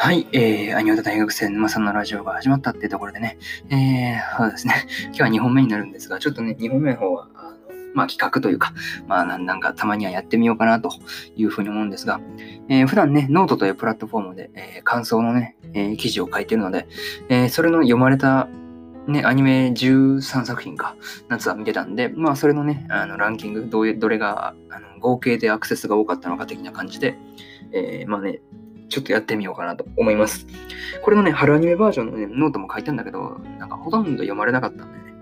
はい、アニオタ大学生沼さんのラジオが始まったってところでね、そうですね、今日は2本目になるんですが、ちょっとね、2本目の方は、企画というか、なんかたまにはやってみようかなというふうに思うんですが、普段ね、ノートというプラットフォームで、感想のね、記事を書いてるので、それの読まれた、ね、アニメ13作品か、夏は見てたんで、それのね、ランキング、どれが合計でアクセスが多かったのか的な感じで、ちょっとやってみようかなと思います。これのね、春アニメバージョンのね、ノートも書いたんだけど、なんかほとんど読まれなかったんだよね。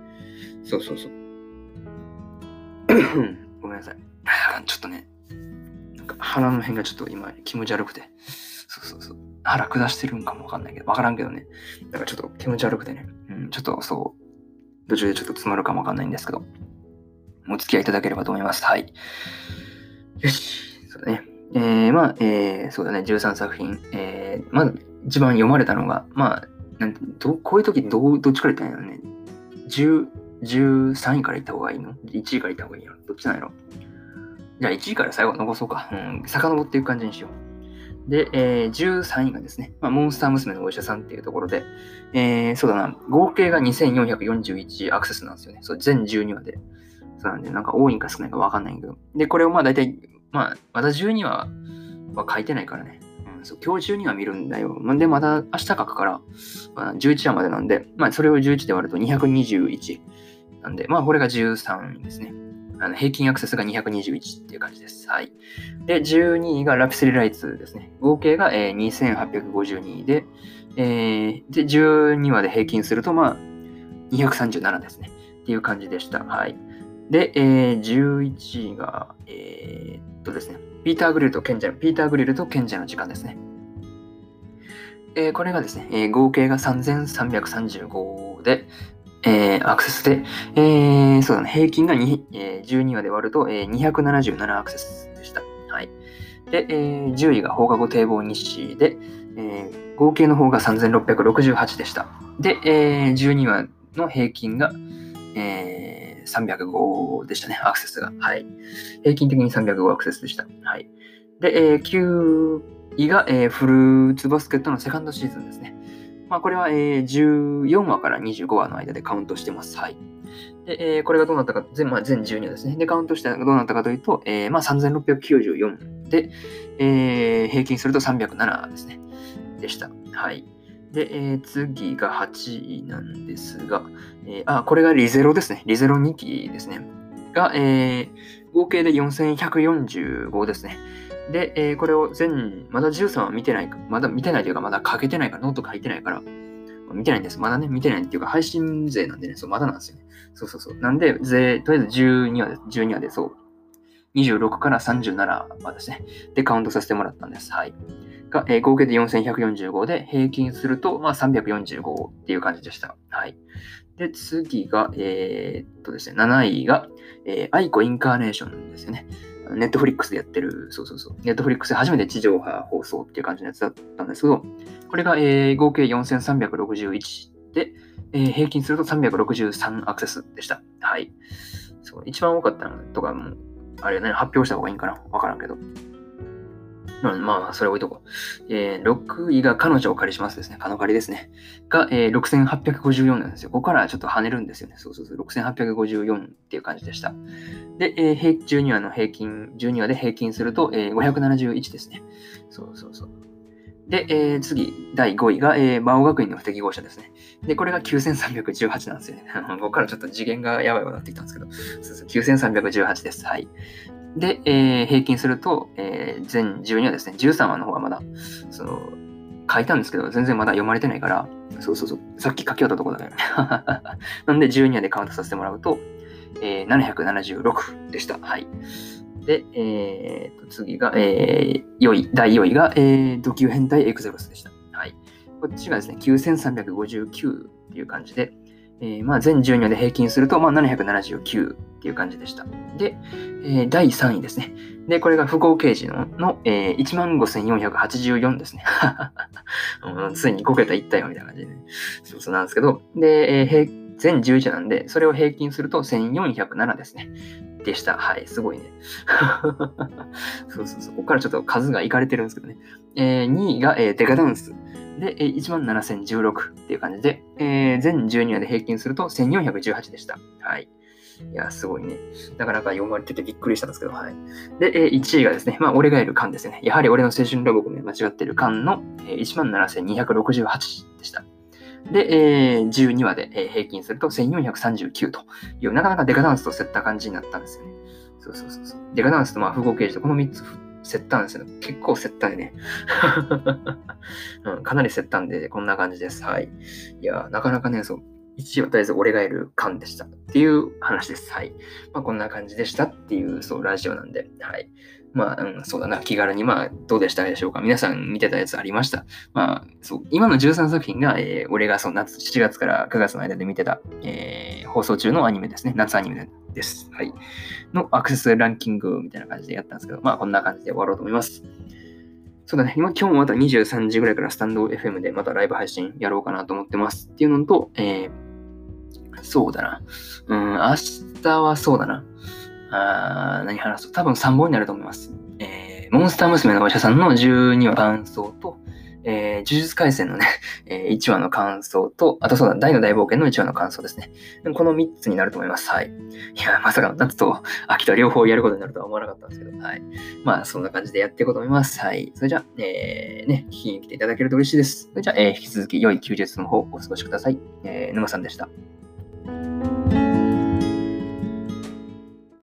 そう。ごめんなさい。ちょっとね、なんか腹の辺がちょっと今気持ち悪くて、そう。腹下してるんかもわからんけどね。なんかちょっと気持ち悪くてね、ちょっとそう、途中でちょっと詰まるかもわかんないんですけど、お付き合いいただければと思います。はい。よし、そうだね。13作品、まず一番読まれたのが、こういう時どっちからいったんやろね。13位からいった方がいいの ?1 位からいった方がいいのどっちなんやろ。じゃあ1位から最後残そうか。遡っていく感じにしよう。で、13位がですね、モンスター娘のお医者さんっていうところで、合計が2441アクセスなんですよね。そう、全12話で。そうなんで、なんか多いんか少ないかわかんないけど。で、これを大体、まだ12話は書いてないからね。そう、今日12話見るんだよ。で、また明日書くから、11話までなんで、それを11で割ると221なんで、これが13位ですね。平均アクセスが221っていう感じです。はい。で、12位がラピスリライツですね。合計が、2852で、で、12話で平均すると、237ですね。っていう感じでした。はい。で、11位が、ですね、ピーター・グリルと賢者の時間ですね。これがですね、合計が3335で、アクセスで、平均が12話で割ると、277アクセスでした。はい。で、10位が放課後堤防日誌で、合計の方が3668でした。で、12話の平均が、305でしたね、アクセスが。はい。平均的に305アクセスでした。はい。で、9位が、フルーツバスケットのセカンドシーズンですね。これは、14話から25話の間でカウントしてます。はい。で、これがどうなったか、全12話ですね。で、カウントしてどうなったかというと、3694で、平均すると307ですね。でした。はい。で、次が8位なんですが、これがリゼロですね。リゼロ2期ですね。が、合計で4145ですね。で、これをまだ13は見てないというか、まだ書けてないから、ノート書いてないから、見てないんです。まだね、見てないっていうか、配信税なんでね、そう、まだなんですよね。そう。なんで、とりあえず12話で、そう、26から37話ですね。で、カウントさせてもらったんです。はい。が、合計で4145で、平均すると、345っていう感じでした。はい。で、次が、ですね、7位が、アイコインカーネーションですよね。ネットフリックスでやってる、ネットフリックスで初めて地上波放送っていう感じのやつだったんですけど、これが、合計4361で、平均すると363アクセスでした。はい。そう、一番多かったのとか、もう、あれね、発表した方がいいんかなわからんけど。それ置いとこう。6位が彼女をお借りしますですね。彼女借りですね。が、6854なんですよ。ここからちょっと跳ねるんですよね。6854っていう感じでした。で、12話で平均すると、571ですね。そう。で、次、第5位が、魔王学院の不適合者ですね。で、これが9318なんですよね。ここからちょっと次元がやばいようになってきたんですけど、9318です。はい。で、平均すると、全12話ですね、13話の方がまだ、書いたんですけど、全然まだ読まれてないから、さっき書き終わったところだからね。なんで、12話でカウントさせてもらうと、776でした。はい。で、次が、第4位が、ド級変態エクゼロスでした。はい。こっちがですね、9359っていう感じで、全12話で平均すると、779っていう感じでした。で、第3位ですね。で、これが不合刑事の、15484ですね。ついに5桁いったよみたいな感じで、ね、そうなんですけど、で、全11話なんで、それを平均すると1407ですね。っでした。はい、すごいね。そうそうそう。ここからちょっと数がいかれてるんですけどね。2位が、デカダンス。で、17,016っていう感じで、全12話で平均すると1,418でした。はい。いや、すごいね。なかなか読まれててびっくりしたんですけど、はい。で、1位がですね、まあ、俺がいる缶ですね。やはり俺の青春ロボコメ間違ってる缶の 17,268 でした。で、12話で平均すると1,439という、なかなかデカダンスと競った感じになったんですよね。そうそうそうそう。デカダンスとまあ、富豪刑事とこの3つ競ったんですよね。結構競ったよね。うん、かなり競ったんで、こんな感じです。はい。いや、なかなかね、そう。1位はとりあえず俺がいる缶でしたっていう話です。はい。まあこんな感じでしたっていう、そう、ラジオなんで。はい。まあ、うん、そうだな。気軽に、まあ、どうでしたでしょうか。皆さん見てたやつありました。まあ、そう、今の13作品が、俺がそう、夏、7月から9月の間で見てた、放送中のアニメですね。夏アニメです。はい。のアクセスランキングみたいな感じでやったんですけど、まあこんな感じで終わろうと思います。そうだね。今日もまた23時ぐらいからスタンド FM でまたライブ配信やろうかなと思ってますっていうのと、そうだな。明日はそうだな。何話そう。多分3本になると思います。モンスター娘のお医者さんの12話感想と、呪術廻戦のね、1話の感想と、あとそうだ、大の大冒険の1話の感想ですね。この3つになると思います。はい。いや、まさか夏と秋と両方やることになるとは思わなかったんですけど、はい。まあ、そんな感じでやっていこうと思います。はい。それじゃあ、ね、聞きに来ていただけると嬉しいです。それじゃあ、引き続き良い休日の方お過ごしください。沼さんでした。